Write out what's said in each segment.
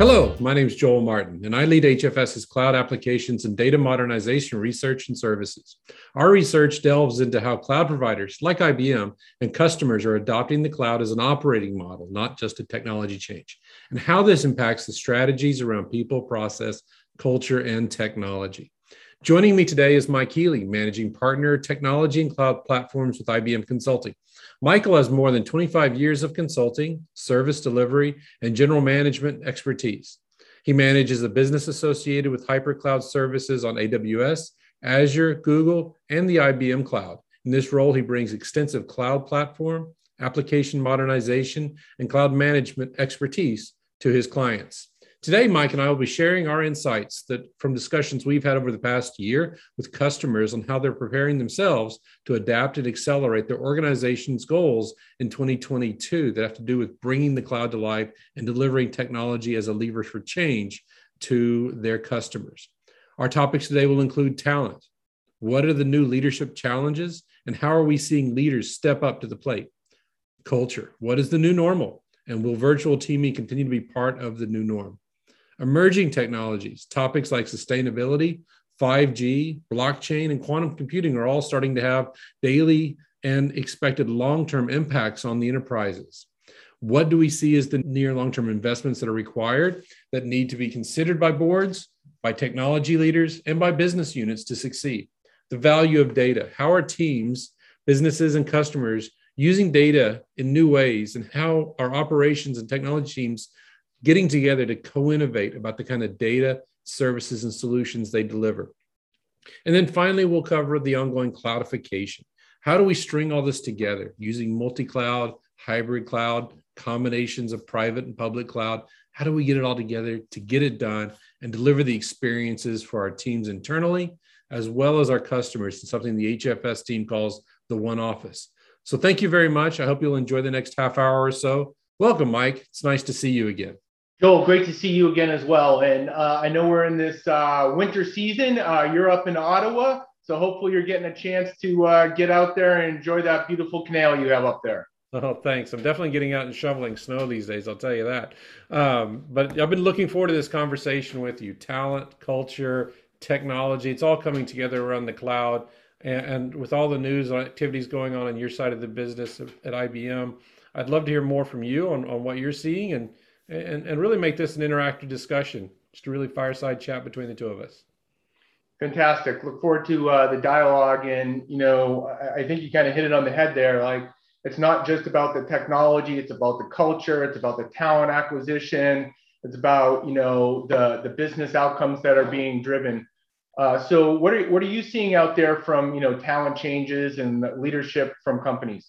Hello, my name is Joel Martin, and I lead HFS's Cloud Applications and Data Modernization Research and Services. Our research delves into how cloud providers like IBM and customers are adopting the cloud as an operating model, not just a technology change, and how this impacts the strategies around people, process, culture, and technology. Joining me today is Mike Healy, Managing Partner, Technology and Cloud Platforms with IBM Consulting. Michael has more than 25 years of consulting, service delivery, and general management expertise. He manages the business associated with hypercloud services on AWS, Azure, Google, and the IBM Cloud. In this role, he brings extensive cloud platform, application modernization, and cloud management expertise to his clients. Today, Mike and I will be sharing our insights from discussions we've had over the past year with customers on how they're preparing themselves to adapt and accelerate their organization's goals in 2022 that have to do with bringing the cloud to life and delivering technology as a lever for change to their customers. Our topics today will include talent. What are the new leadership challenges, and how are we seeing leaders step up to the plate? Culture. What is the new normal, and will virtual teaming continue to be part of the new norm? Emerging technologies, topics like sustainability, 5G, blockchain, and quantum computing are all starting to have daily and expected long-term impacts on the enterprises. What do we see as the near long-term investments that are required that need to be considered by boards, by technology leaders, and by business units to succeed? The value of data. How are teams, businesses, and customers using data in new ways, and how are operations and technology teams getting together to co-innovate about the kind of data, services, and solutions they deliver? And then finally, we'll cover the ongoing cloudification. How do we string all this together using multi-cloud, hybrid cloud, combinations of private and public cloud? How do we get it all together to get it done and deliver the experiences for our teams internally, as well as our customers, and something the HFS team calls the one office? So thank you very much. I hope you'll enjoy the next half hour or so. Welcome, Mike. It's nice to see you again. Joel, great to see you again as well. And I know we're in this winter season. You're up in Ottawa, so hopefully you're getting a chance to get out there and enjoy that beautiful canal you have up there. Oh, thanks. I'm definitely getting out and shoveling snow these days, I'll tell you that. But I've been looking forward to this conversation with you. Talent, culture, technology, it's all coming together around the cloud. And with all the news and activities going on your side of the business at IBM, I'd love to hear more from you on what you're seeing and really make this an interactive discussion, just a really fireside chat between the two of us. Fantastic. Look forward to the dialogue. And, you know, I think you kind of hit it on the head there. Like, it's not just about the technology. It's about the culture. It's about the talent acquisition. It's about, you know, the business outcomes that are being driven. So what are you seeing out there from, you know, talent changes and leadership from companies?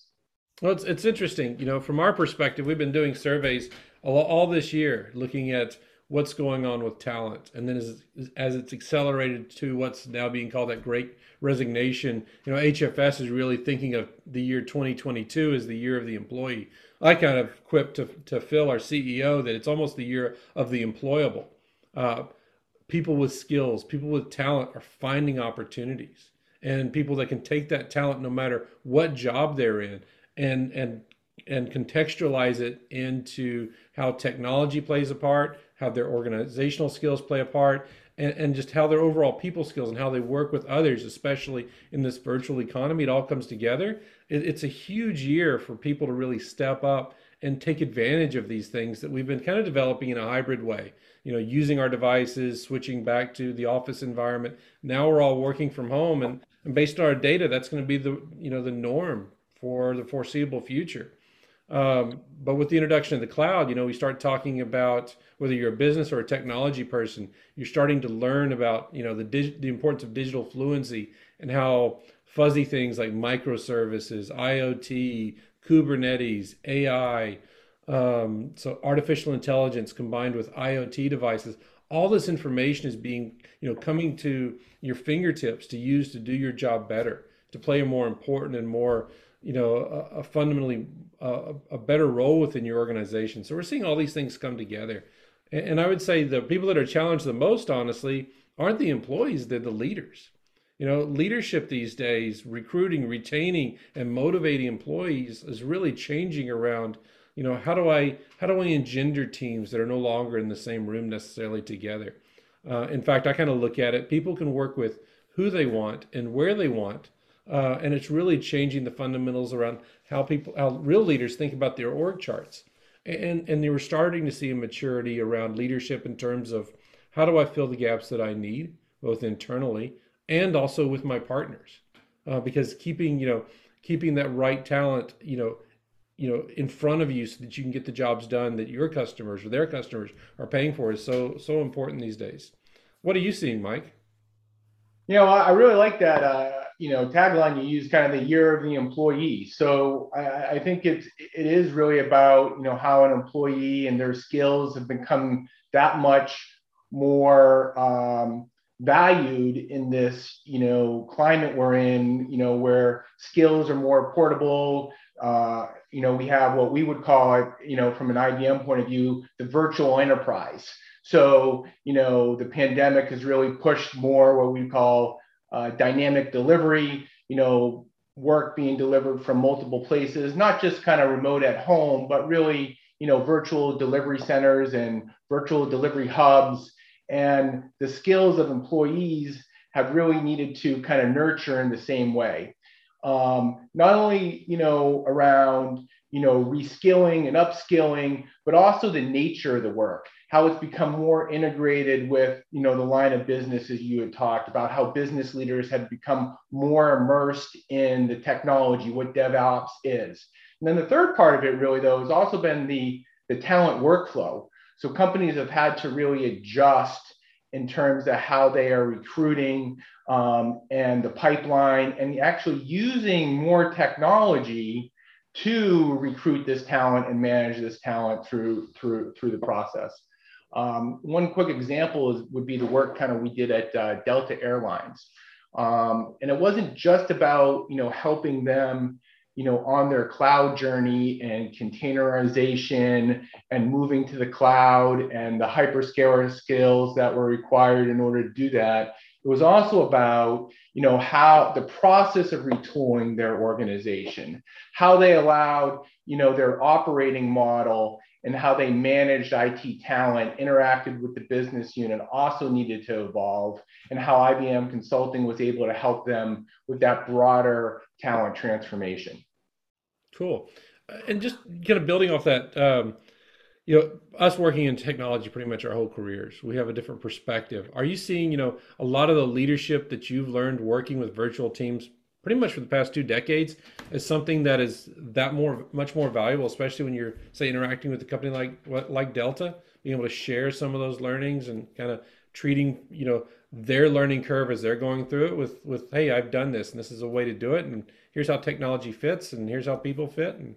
Well, it's interesting. You know, from our perspective, we've been doing surveys all this year, looking at what's going on with talent. And then as it's accelerated to what's now being called that great resignation, you know, HFS is really thinking of the year 2022 as the year of the employee. I kind of quipped to Phil, our CEO, that it's almost the year of the employable. People with skills, people with talent are finding opportunities, and people that can take that talent no matter what job they're in and contextualize it into how technology plays a part, how their organizational skills play a part, and just how their overall people skills and how they work with others, especially in this virtual economy. It all comes together. It's a huge year for people to really step up and take advantage of these things that we've been kind of developing in a hybrid way, you know, using our devices, switching back to the office environment. Now we're all working from home, and based on our data, that's going to be the, you know, the norm for the foreseeable future. But with the introduction of the cloud, you know, we start talking about, whether you're a business or a technology person, you're starting to learn about, you know, the importance of digital fluency and how fuzzy things like microservices, IoT, Kubernetes, AI, so artificial intelligence combined with IoT devices. All this information is being, you know, coming to your fingertips to use to do your job better, to play a more important and more, you know, a fundamentally a better role within your organization. So we're seeing all these things come together. And I would say the people that are challenged the most, honestly, aren't the employees, they're the leaders. You know, leadership these days, recruiting, retaining, and motivating employees is really changing around you know, how do I engender teams that are no longer in the same room necessarily together? In fact, I kind of look at it, people can work with who they want and where they want, and it's really changing the fundamentals around how people, how real leaders think about their org charts. And you were starting to see a maturity around leadership in terms of how do I fill the gaps that I need, both internally and also with my partners, because keeping that right talent, in front of you so that you can get the jobs done that your customers or their customers are paying for is so important these days. What are you seeing, Mike? You know, I really like that, tagline you use, kind of the year of the employee. So I think it is really about, you know, how an employee and their skills have become that much more valued in this, you know, climate we're in, you know, where skills are more portable. We have what we would call it, from an IBM point of view, the virtual enterprise. So, the pandemic has really pushed more what we call dynamic delivery, work being delivered from multiple places, not just kind of remote at home, but really, virtual delivery centers and virtual delivery hubs. And the skills of employees have really needed to kind of nurture in the same way. Not only, around, reskilling and upskilling, but also the nature of the work, how it's become more integrated with, the line of business, as you had talked about, how business leaders have become more immersed in the technology, what DevOps is. And then the third part of it really, though, has also been the talent workflow. So companies have had to really adjust in terms of how they are recruiting and the pipeline, and actually using more technology to recruit this talent and manage this talent through the process. One quick example would be the work kind of we did at Delta Airlines, and it wasn't just about helping them on their cloud journey and containerization and moving to the cloud and the hyperscaler skills that were required in order to do that. It was also about, how the process of retooling their organization, how they allowed, their operating model and how they managed IT talent, interacted with the business unit, also needed to evolve, and how IBM Consulting was able to help them with that broader talent transformation. Cool. And just kind of building off that, us working in technology pretty much our whole careers, we have a different perspective. Are you seeing, a lot of the leadership that you've learned working with virtual teams pretty much for the past 2 decades is something that is much more valuable, especially when you're, say, interacting with a company like Delta, being able to share some of those learnings and kind of treating, their learning curve as they're going through it with, hey, I've done this and this is a way to do it. And here's how technology fits and here's how people fit. And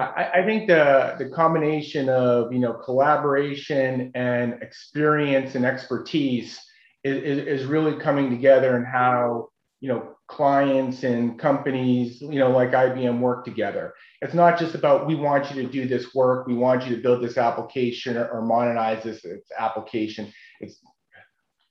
I think the combination of, collaboration and experience and expertise is really coming together, and how, clients and companies, like IBM work together. It's not just about, we want you to do this work, we want you to build this application or modernize this application. It's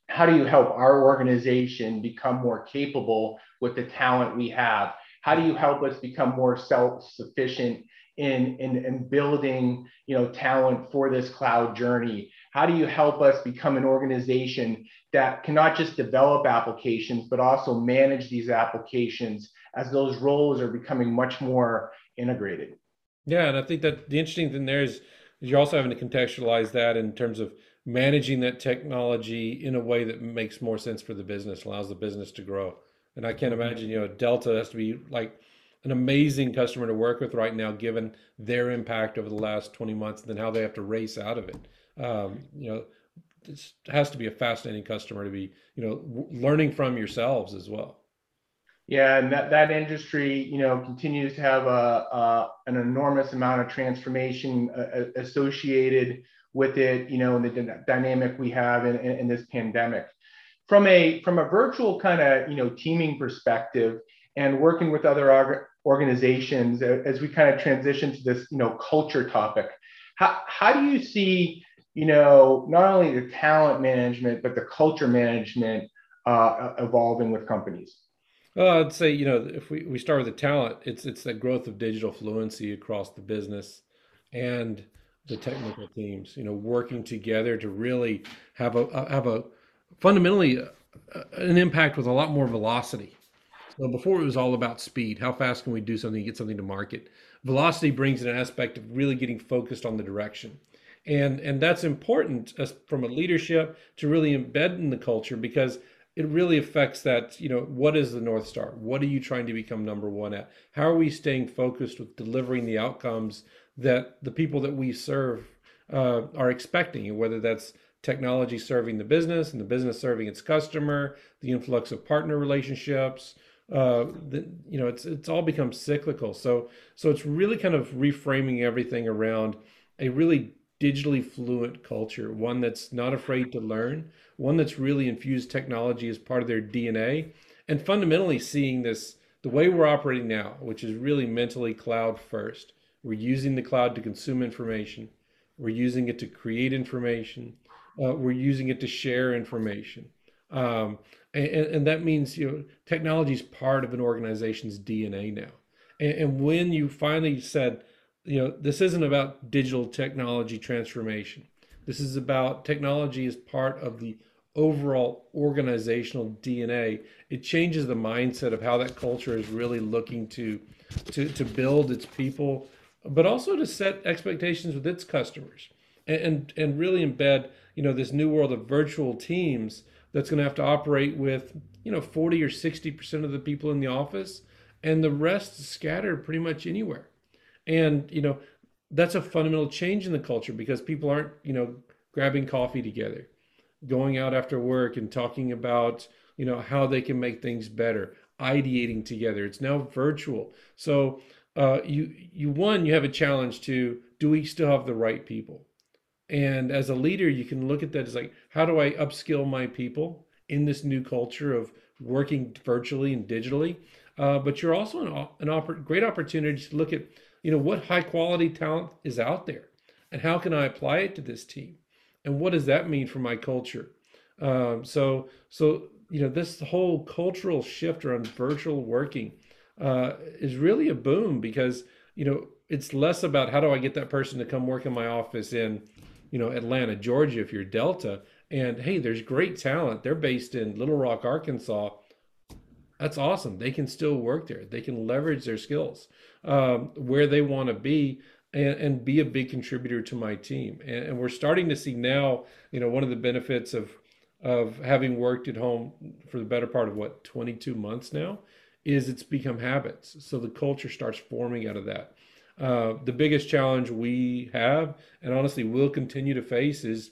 how do you help our organization become more capable with the talent we have? How do you help us become more self-sufficient in building, talent for this cloud journey? How do you help us become an organization that cannot just develop applications, but also manage these applications as those roles are becoming much more integrated? Yeah, and I think that the interesting thing there is you're also having to contextualize that in terms of managing that technology in a way that makes more sense for the business, allows the business to grow. And I can't imagine, Delta has to be like an amazing customer to work with right now, given their impact over the last 20 months, and then how they have to race out of it. It has to be a fascinating customer to be, learning from yourselves as well. Yeah, and that industry, continues to have an enormous amount of transformation associated with it, and the dynamic we have in this pandemic. From a virtual kind of, teaming perspective and working with other organizations, as we kind of transition to this, culture topic, how do you see, not only the talent management, but the culture management evolving with companies? Well, I'd say, if we start with the talent, it's the growth of digital fluency across the business and the technical teams, working together to really have a fundamentally an impact with a lot more velocity. So before it was all about speed, how fast can we do something, get something to market? Velocity brings an aspect of really getting focused on the direction. And that's important from a leadership to really embed in the culture, because it really affects that, what is the North Star? What are you trying to become number one at? How are we staying focused with delivering the outcomes that the people that we serve are expecting? And whether that's technology serving the business and the business serving its customer, the influx of partner relationships, it's all become cyclical. So it's really kind of reframing everything around a really digitally fluent culture, one that's not afraid to learn, one that's really infused technology as part of their DNA, and fundamentally seeing the way we're operating now, which is really mentally cloud first. We're using the cloud to consume information. We're using it to create information. We're using it to share information. And that means, technology is part of an organization's DNA now. And when you finally said, this isn't about digital technology transformation. This is about technology as part of the overall organizational DNA. It changes the mindset of how that culture is really looking to build its people, but also to set expectations with its customers and really embed, this new world of virtual teams that's going to have to operate with, 40 or 60% of the people in the office and the rest scattered pretty much anywhere. And, that's a fundamental change in the culture, because people aren't, grabbing coffee together, going out after work and talking about, how they can make things better, ideating together. It's now virtual. So you have a challenge to, do we still have the right people? And as a leader, you can look at that as like, how do I upskill my people in this new culture of working virtually and digitally? But you're also an great opportunity to look at, what high quality talent is out there and how can I apply it to this team? And what does that mean for my culture? This whole cultural shift around virtual working is really a boom, because, it's less about how do I get that person to come work in my office in, Atlanta, Georgia, if you're Delta, and hey, there's great talent. They're based in Little Rock, Arkansas. That's awesome. They can still work there. They can leverage their skills where they want to be and be a big contributor to my team. And we're starting to see now, one of the benefits of having worked at home for the better part of 22 months now, is it's become habits. So the culture starts forming out of that. The biggest challenge we have, and honestly will continue to face, is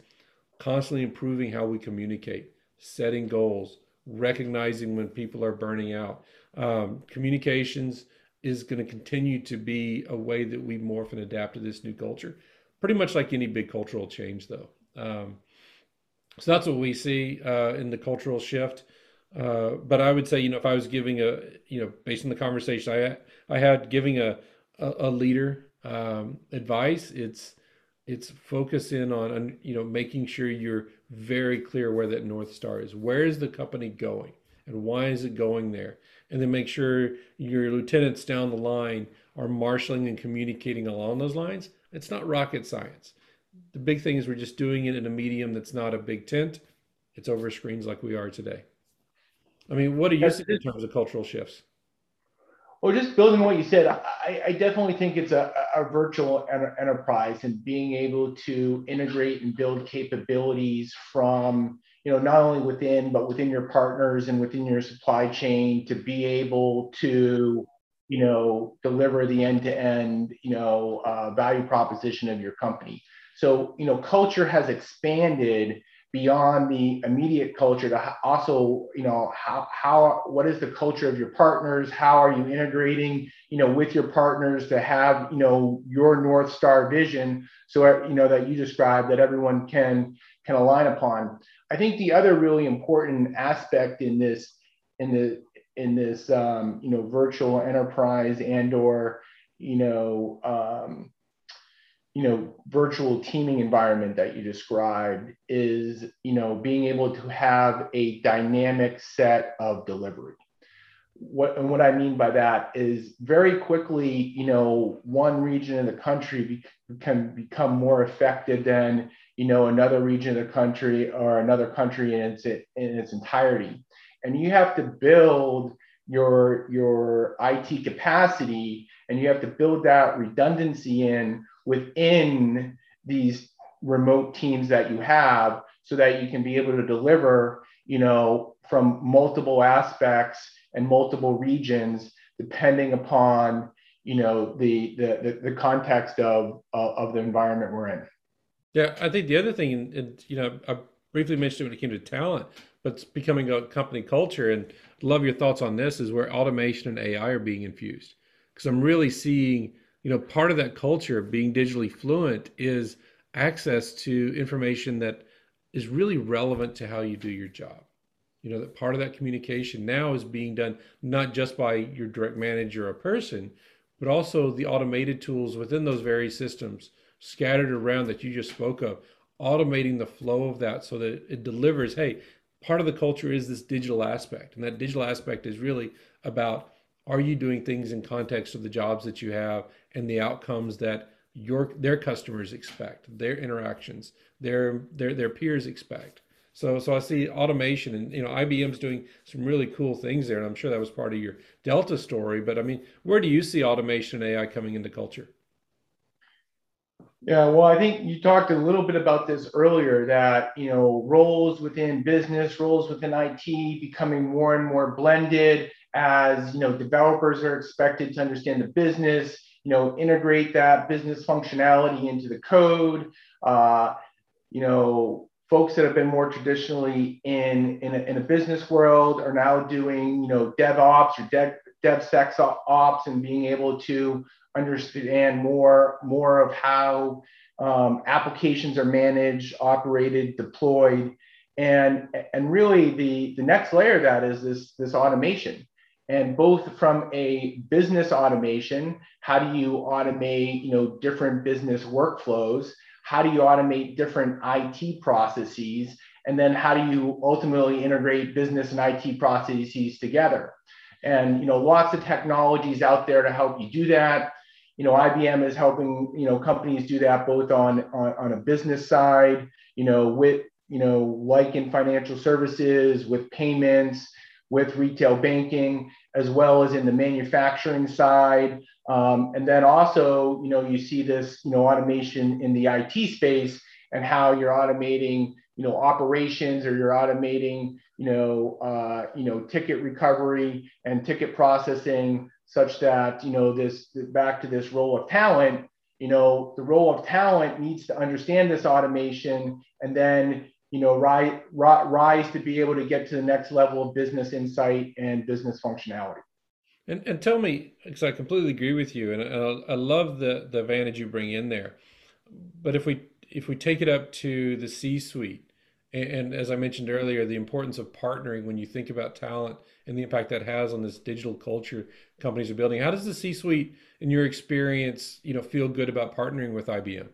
constantly improving how we communicate, setting goals, recognizing when people are burning out. Communications is going to continue to be a way that we morph and adapt to this new culture, pretty much like any big cultural change though. So that's what we see in the cultural shift. But I would say, if I was giving based on the conversation I had, giving a leader advice, it's focus in on, making sure you're very clear where that North Star is. Where is the company going and why is it going there? And then make sure your lieutenants down the line are marshaling and communicating along those lines. It's not rocket science. The big thing is we're just doing it in a medium that's not a big tent. It's over screens like we are today. I mean, what are you seeing in terms of cultural shifts? Well, just building on what you said, I definitely think it's a virtual enterprise, and being able to integrate and build capabilities from, not only within, but within your partners and within your supply chain, to be able to, deliver the end-to-end, value proposition of your company. So, culture has expanded beyond the immediate culture to also, what is the culture of your partners? How are you integrating, with your partners to have, your North Star vision? So, that you described, that everyone can align upon. I think the other really important aspect in this, virtual enterprise and, or, virtual teaming environment that you described is, being able to have a dynamic set of delivery. What I mean by that is very quickly, you know, one region of the country can become more affected than, you know, another region of the country or another country in its entirety. And you have to build your IT capacity, and you have to build that redundancy in within these remote teams that you have, so that you can be able to deliver, you know, from multiple aspects and multiple regions, depending upon, you know, the context of the environment we're in. Yeah, I think the other thing, and you know, I briefly mentioned it when it came to talent, but it's becoming a company culture, and love your thoughts on this, is where automation and AI are being infused. Because I'm really seeing, you know, part of that culture of being digitally fluent is access to information that is really relevant to how you do your job. You know, that part of that communication now is being done not just by your direct manager or person, but also the automated tools within those very systems scattered around that you just spoke of, automating the flow of that so that it delivers, hey, part of the culture is this digital aspect. And that digital aspect is really about, are you doing things in context of the jobs that you have and the outcomes that their customers expect, their interactions, their peers expect. So I see automation, and you know, IBM's doing some really cool things there, and I'm sure that was part of your Delta story. But I mean, where do you see automation and AI coming into culture? Yeah, well, I think you talked a little bit about this earlier, that you know, roles within business, roles within IT becoming more and more blended as, you know, developers are expected to understand the business, you know, integrate that business functionality into the code, you know, folks that have been more traditionally in a business world are now doing, you know, DevOps or DevSecOps, and being able to understand more of how applications are managed, operated, deployed, and really the next layer of that is this automation, and both from a business automation, how do you automate, you know, different business workflows? How do you automate different IT processes? And then how do you ultimately integrate business and IT processes together? And, you know, lots of technologies out there to help you do that. You know, IBM is helping, you know, companies do that both on a business side, you know, with, you know, like in financial services, with payments, with retail banking, as well as in the manufacturing side. And then also, you know, you see this, you know, automation in the IT space, and how you're automating, you know, operations, or you're automating, you know, ticket recovery and ticket processing, such that, you know, this, back to this role of talent, you know, the role of talent needs to understand this automation, and then, you know, rise to be able to get to the next level of business insight and business functionality. And tell me, because I completely agree with you, and I love the advantage you bring in there. But if we take it up to the C-suite, and as I mentioned earlier, the importance of partnering when you think about talent and the impact that has on this digital culture companies are building, how does the C-suite, in your experience, you know, feel good about partnering with IBM?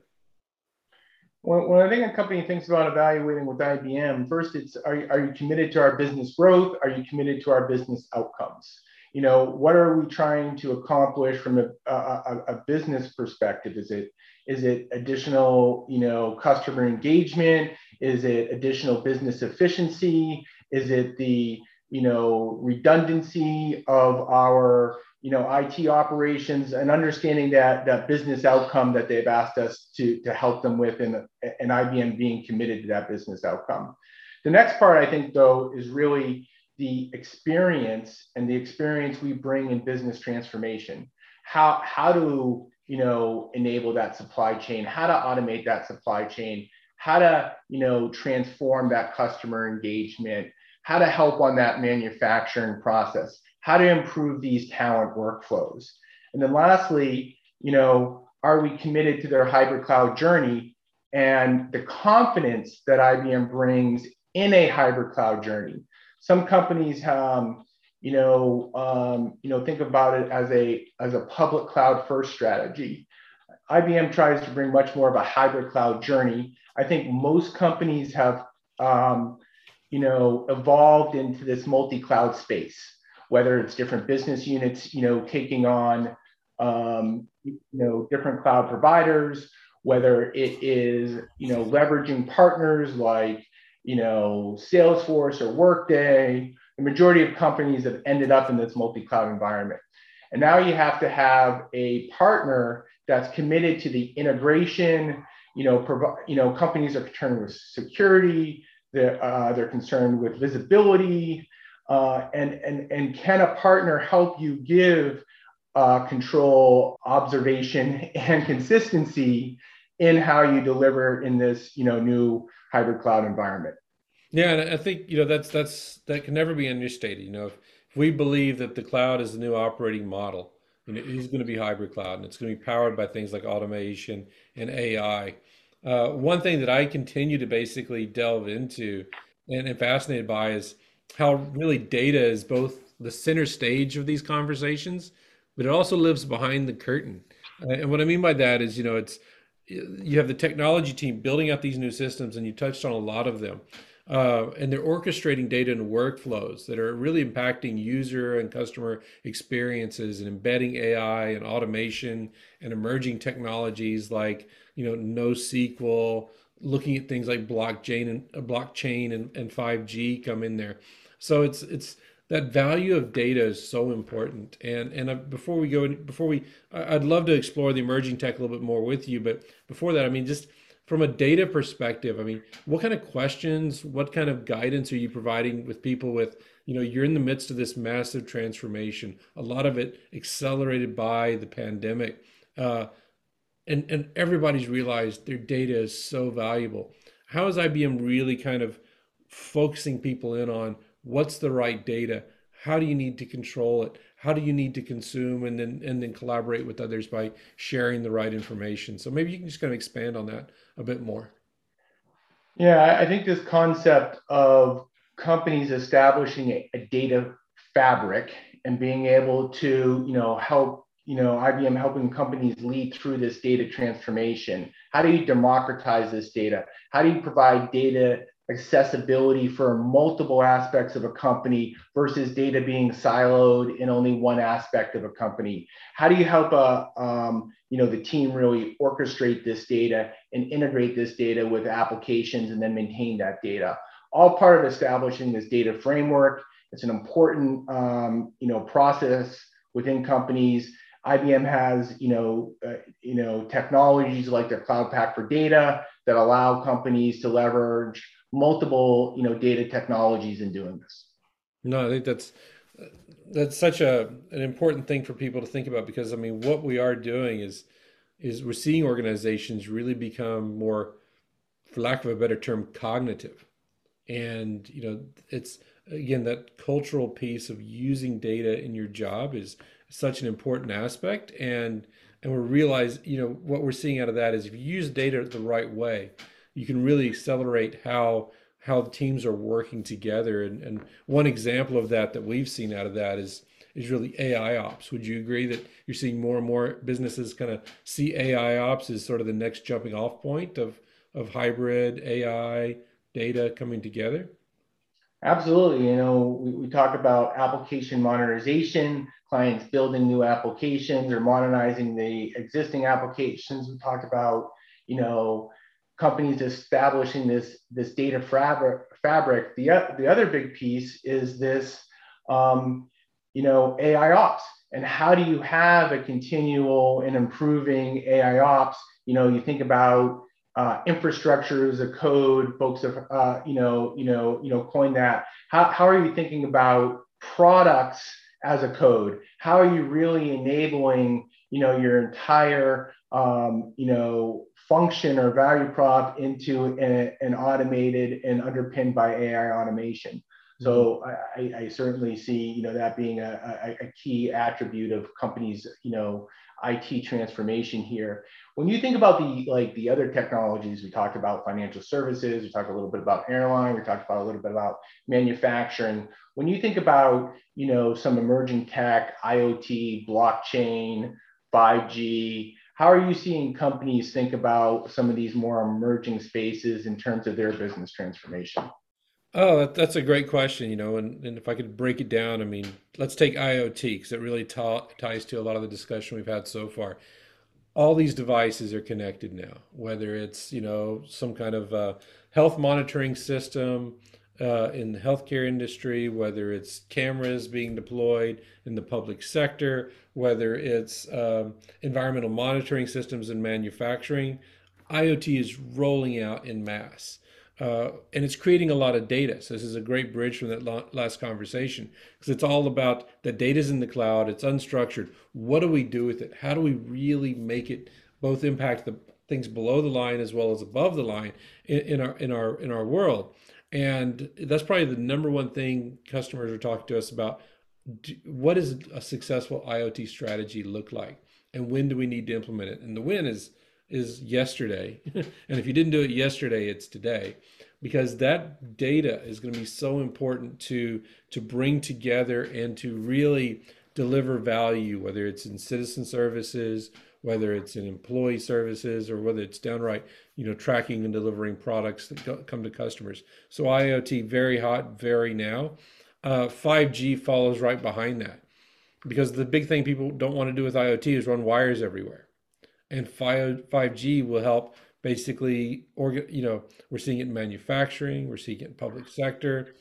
When I think a company thinks about evaluating with IBM, first it's, are you committed to our business growth? Are you committed to our business outcomes? You know, what are we trying to accomplish from a business perspective? Is it additional, you know, customer engagement? Is it additional business efficiency? Is it the, you know, redundancy of our, you know, IT operations, and understanding that business outcome that they've asked us to help them with, and IBM being committed to that business outcome. The next part, I think, though, is really the experience, and the experience we bring in business transformation. How to, you know, enable that supply chain, how to automate that supply chain, how to, you know, transform that customer engagement, how to help on that manufacturing process, how to improve these talent workflows. And then lastly, you know, are we committed to their hybrid cloud journey, and the confidence that IBM brings in a hybrid cloud journey? Some companies, think about it as a public cloud first strategy. IBM tries to bring much more of a hybrid cloud journey. I think most companies have, evolved into this multi-cloud space, whether it's different business units, taking on, different cloud providers, whether it is, leveraging partners like, Salesforce or Workday. The majority of companies have ended up in this multi-cloud environment. And now you have to have a partner that's committed to the integration. Companies are concerned with security, they're concerned with visibility, and can a partner help you give control, observation, and consistency in how you deliver in this, new hybrid cloud environment? Yeah, and I think that can never be understated. If we believe that the cloud is the new operating model, it is going to be hybrid cloud, and it's going to be powered by things like automation and AI. One thing that I continue to basically delve into and am fascinated by is how really data is both the center stage of these conversations, but it also lives behind the curtain. And what I mean by that is, you have the technology team building out these new systems, and you touched on a lot of them, and they're orchestrating data and workflows that are really impacting user and customer experiences, and embedding AI and automation and emerging technologies like NoSQL, looking at things like blockchain and 5G come in there. So it's that value of data is so important. And I'd love to explore the emerging tech a little bit more with you. But before that, just from a data perspective, what kind of questions, what kind of guidance are you providing with people with, you're in the midst of this massive transformation, a lot of it accelerated by the pandemic. And everybody's realized their data is so valuable. How is IBM really kind of focusing people in on what's the right data? How do you need to control it? How do you need to consume and then collaborate with others by sharing the right information? So maybe you can just kind of expand on that a bit more. Yeah, I think this concept of companies establishing a data fabric and being able to, help IBM helping companies lead through this data transformation. How do you democratize this data? How do you provide data accessibility for multiple aspects of a company versus data being siloed in only one aspect of a company? How do you help the team really orchestrate this data and integrate this data with applications and then maintain that data? All part of establishing this data framework. It's an important process within companies. IBM has, technologies like the Cloud Pak for Data that allow companies to leverage multiple, data technologies in doing this. No, I think that's such an important thing for people to think about, because what we are doing is we're seeing organizations really become more, for lack of a better term, cognitive, and it's again that cultural piece of using data in your job is such an important aspect, and we realize what we're seeing out of that is if you use data the right way, you can really accelerate how teams are working together. And one example of that we've seen out of that is really AIOps. Would you agree that you're seeing more and more businesses kind of see AIOps as sort of the next jumping off point of hybrid AI data coming together? Absolutely. We talk about application modernization, clients building new applications or modernizing the existing applications. We talked about, companies establishing this data fabric. The other big piece is this, AIOps, and how do you have a continual and improving AIOps? You think about infrastructure as a code. Folks have coined that. How are you thinking about products as a code? How are you really enabling your entire function or value prop into an automated and underpinned by AI automation? So I certainly see that being a key attribute of companies' IT transformation here. When you think about the other technologies, we talked about financial services, we talked a little bit about airline, we talked about a little bit about manufacturing. When you think about, some emerging tech, IoT, blockchain, 5G, how are you seeing companies think about some of these more emerging spaces in terms of their business transformation? Oh, that's a great question, and if I could break it down, let's take IoT, because it really ties to a lot of the discussion we've had so far. All these devices are connected now, whether it's, some kind of health monitoring system in the healthcare industry, whether it's cameras being deployed in the public sector, whether it's environmental monitoring systems in manufacturing, IoT is rolling out in mass. And it's creating a lot of data. So this is a great bridge from that last conversation, because it's all about the data's in the cloud, it's unstructured. What do we do with it? How do we really make it both impact the things below the line as well as above the line in our world? And that's probably the number one thing customers are talking to us about. What does a successful IoT strategy look like? And when do we need to implement it? And the when is yesterday. And if you didn't do it yesterday, it's today, because that data is going to be so important to bring together and to really deliver value, whether it's in citizen services, whether it's in employee services, or whether it's downright, tracking and delivering products that come to customers. So IoT, very hot, very now. 5G follows right behind that, because the big thing people don't want to do with IoT is run wires everywhere. And 5G will help basically, we're seeing it in manufacturing, we're seeing it in public sector,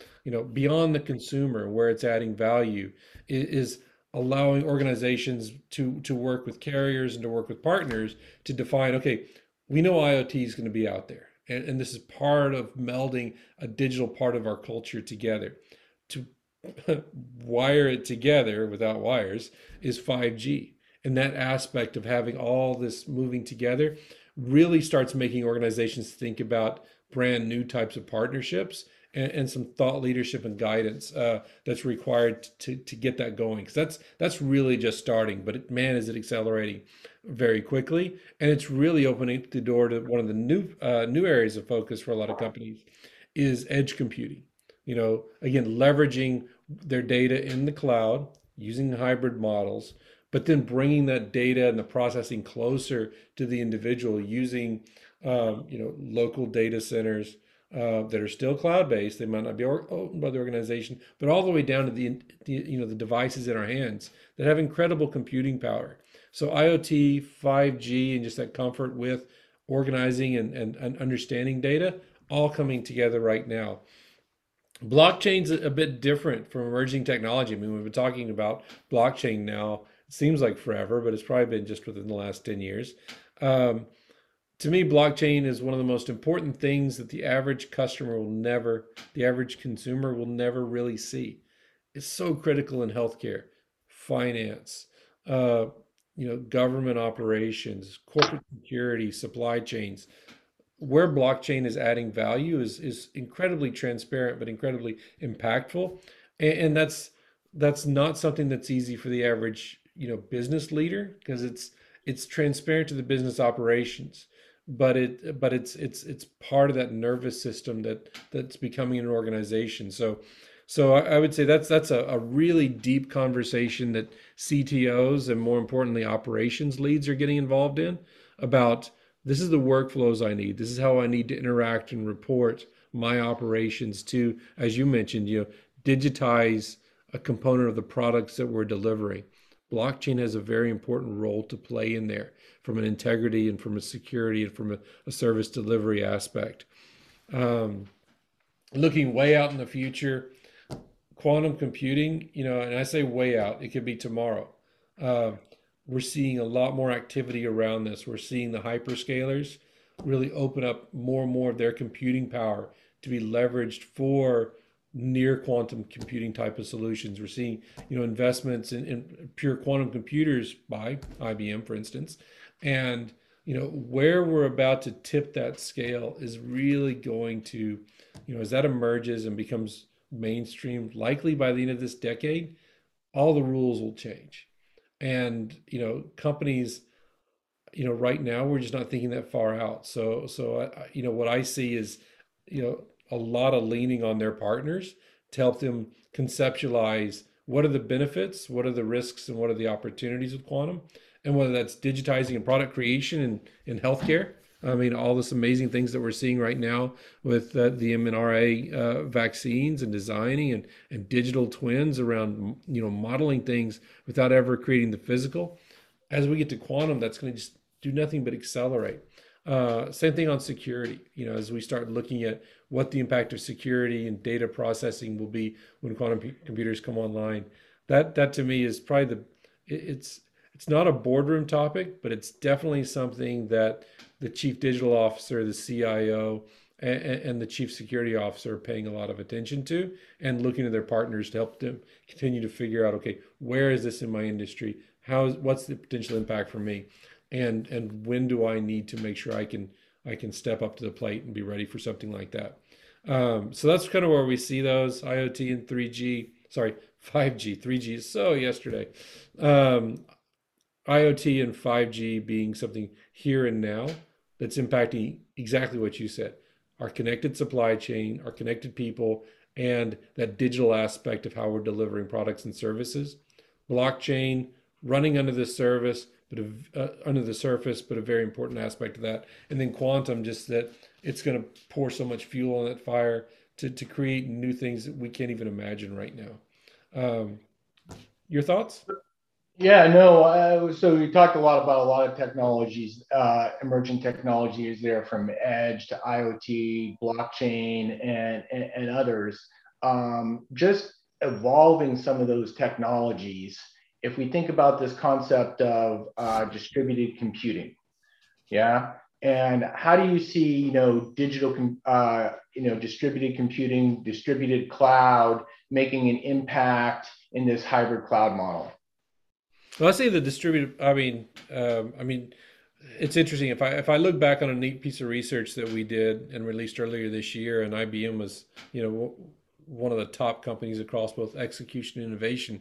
beyond the consumer, where it's adding value is allowing organizations to work with carriers and to work with partners to define, okay, we know IoT is going to be out there. And this is part of melding a digital part of our culture together. To wire it together without wires is 5G. And that aspect of having all this moving together really starts making organizations think about brand new types of partnerships and some thought leadership and guidance that's required to get that going. Because that's really just starting, but man, is it accelerating very quickly. And it's really opening the door to one of the new areas of focus for a lot of companies is edge computing. Again, leveraging their data in the cloud, using hybrid models, but then bringing that data and the processing closer to the individual using, local data centers that are still cloud-based. They might not be owned by the organization, but all the way down to the devices in our hands that have incredible computing power. So IoT, 5G, and just that comfort with organizing and understanding data, all coming together right now. Blockchain's a bit different from emerging technology. We've been talking about blockchain now. Seems like forever, but it's probably been just within the last 10 years. To me, blockchain is one of the most important things that the average consumer will never really see. It's so critical in healthcare, finance, government operations, corporate security, supply chains. Where blockchain is adding value is incredibly transparent, but incredibly impactful. And that's not something that's easy for the average business leader, because it's transparent to the business operations, but it's part of that nervous system that's becoming an organization. So I would say that's a really deep conversation that CTOs and, more importantly, operations leads are getting involved in, about this is the workflows I need. This is how I need to interact and report my operations to, as you mentioned, digitize a component of the products that we're delivering. Blockchain has a very important role to play in there, from an integrity and from a security and from a service delivery aspect. Looking way out in the future, quantum computing, and I say way out, it could be tomorrow. We're seeing a lot more activity around this. We're seeing the hyperscalers really open up more and more of their computing power to be leveraged for near quantum computing type of solutions. We're seeing investments in pure quantum computers by IBM, for instance, and where we're about to tip that scale is really going to, as that emerges and becomes mainstream, likely by the end of this decade, all the rules will change. And companies, right now we're just not thinking that far out. So what I see is a lot of leaning on their partners to help them conceptualize what are the benefits, what are the risks, and what are the opportunities with quantum, and whether that's digitizing and product creation in healthcare, I mean, all this amazing things that we're seeing right now with the mRNA vaccines and designing and digital twins around, you know, modeling things without ever creating the physical. As we get to quantum, that's going to just do nothing but accelerate. Same thing on security, you know, as we start looking at what the impact of security and data processing will be when quantum computers come online. That to me is probably it's not a boardroom topic, but it's definitely something that the chief digital officer, the CIO, and the chief security officer are paying a lot of attention to and looking to their partners to help them continue to figure out, okay, where is this in my industry? What's the potential impact for me? And when do I need to make sure I can step up to the plate and be ready for something like that? So that's kind of where we see those IoT and 3G, sorry, 5G, 3G is so yesterday. IoT and 5G being something here and now that's impacting exactly what you said, our connected supply chain, our connected people, and that digital aspect of how we're delivering products and services. Blockchain running under the service, under the surface, but a very important aspect of that. And then quantum, just that it's going to pour so much fuel on that fire to create new things that we can't even imagine right now. Your thoughts? Yeah, no. So we talked a lot about a lot of technologies, emerging technologies there, from edge to IoT, blockchain, and others. Just evolving some of those technologies. If we think about this concept of distributed computing, yeah, and how do you see, you know, digital, you know, distributed computing, distributed cloud, making an impact in this hybrid cloud model? Well, I say the distributed. I mean, it's interesting. If I look back on a neat piece of research that we did and released earlier this year, and IBM was, you know, one of the top companies across both execution and innovation,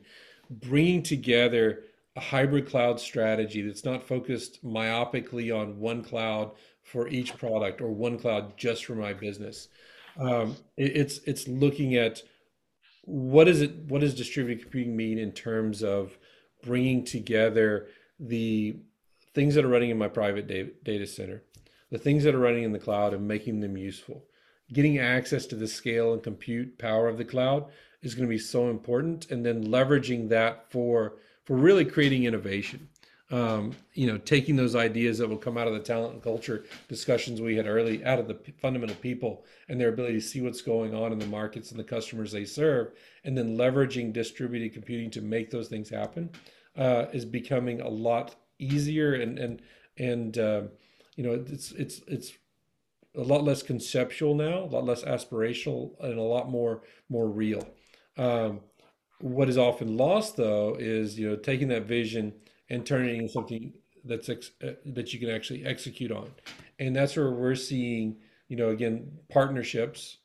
bringing together a hybrid cloud strategy that's not focused myopically on one cloud for each product or one cloud just for my business. It's looking at what does distributed computing mean in terms of bringing together the things that are running in my private data center, the things that are running in the cloud, and making them useful. Getting access to the scale and compute power of the cloud is going to be so important, and then leveraging that for really creating innovation. You know, taking those ideas that will come out of the talent and culture discussions we had early, out of the fundamental people and their ability to see what's going on in the markets and the customers they serve, and then leveraging distributed computing to make those things happen is becoming a lot easier, and you know, it's a lot less conceptual now, a lot less aspirational, and a lot more real. What is often lost, though, is, you know, taking that vision and turning it into something that's that you can actually execute on. And that's where we're seeing, you know, again, partnerships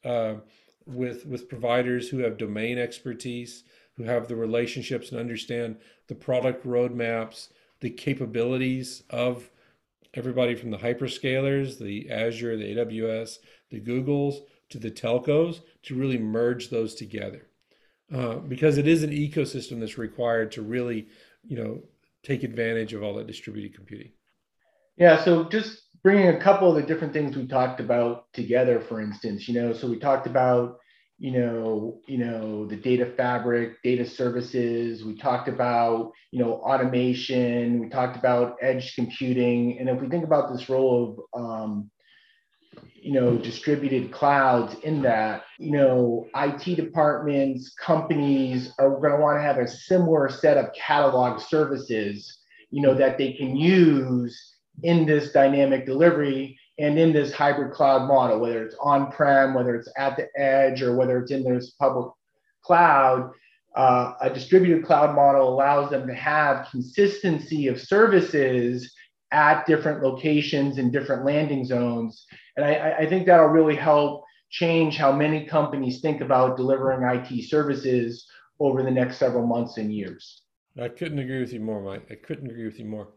with providers who have domain expertise, who have the relationships and understand the product roadmaps, the capabilities of everybody from the hyperscalers, the Azure, the AWS, the Googles, to the telcos, to really merge those together. Because it is an ecosystem that's required to really, you know, take advantage of all that distributed computing. Yeah, so just bringing a couple of the different things we talked about together, for instance, you know, so we talked about, you know, the data fabric, data services, we talked about, you know, automation, we talked about edge computing. And if we think about this role of, you know, distributed clouds in that, you know, IT departments, companies are going to want to have a similar set of catalog services, you know, that they can use in this dynamic delivery and in this hybrid cloud model, whether it's on-prem, whether it's at the edge, or whether it's in this public cloud. A distributed cloud model allows them to have consistency of services at different locations and different landing zones. And I think that'll really help change how many companies think about delivering IT services over the next several months and years. I couldn't agree with you more, Mike. I couldn't agree with you more.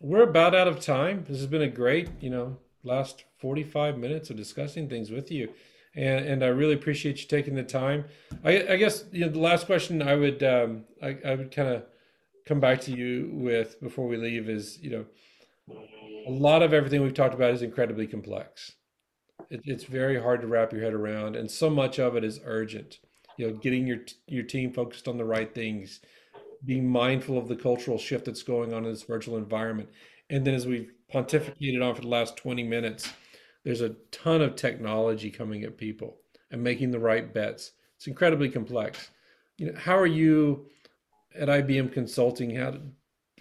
We're about out of time. This has been a great, you know, last 45 minutes of discussing things with you. And I really appreciate you taking the time. I guess, you know, the last question I would, I would kind of come back to you with before we leave is, you know, a lot of everything we've talked about is incredibly complex. It's very hard to wrap your head around, and so much of it is urgent. You know, getting your team focused on the right things, being mindful of the cultural shift that's going on in this virtual environment. And then as we've pontificated on for the last 20 minutes, there's a ton of technology coming at people and making the right bets. It's incredibly complex. You know, how are you at IBM Consulting,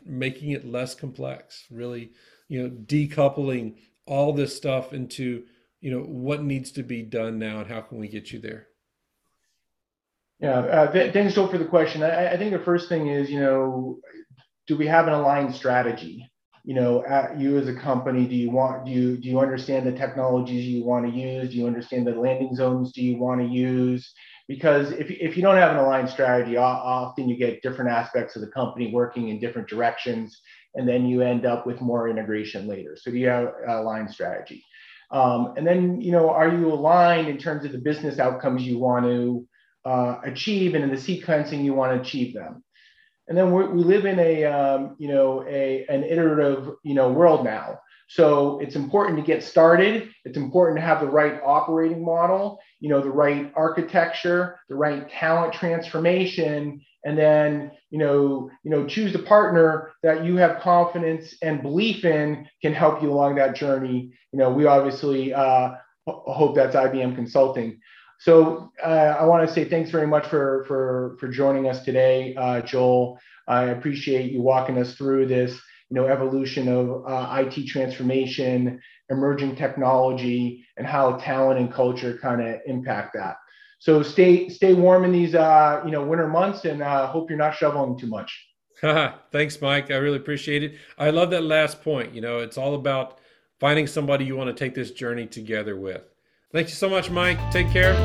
making it less complex, really, you know, decoupling all this stuff into, you know, what needs to be done now and how can we get you there? Yeah, thanks, Joel, for the question. I think the first thing is, you know, do we have an aligned strategy? You know, you as a company, do you understand the technologies you want to use? Do you understand the landing zones do you want to use? Because if you don't have an aligned strategy, often you get different aspects of the company working in different directions, and then you end up with more integration later. So do you have an aligned strategy? And then, you know, are you aligned in terms of the business outcomes you want to achieve and in the sequencing you want to achieve them? And then we live in a, you know, an iterative, you know, world now. So it's important to get started. It's important to have the right operating model, you know, the right architecture, the right talent transformation, and then, you know, choose a partner that you have confidence and belief in can help you along that journey. You know, we obviously hope that's IBM Consulting. So I want to say thanks very much for joining us today, Joel. I appreciate you walking us through this, you know, evolution of IT transformation, emerging technology, and how talent and culture kind of impact that. So stay warm in these you know, winter months, and hope you're not shoveling too much. Thanks, Mike. I really appreciate it. I love that last point. You know, it's all about finding somebody you want to take this journey together with. Thank you so much, Mike. Take care.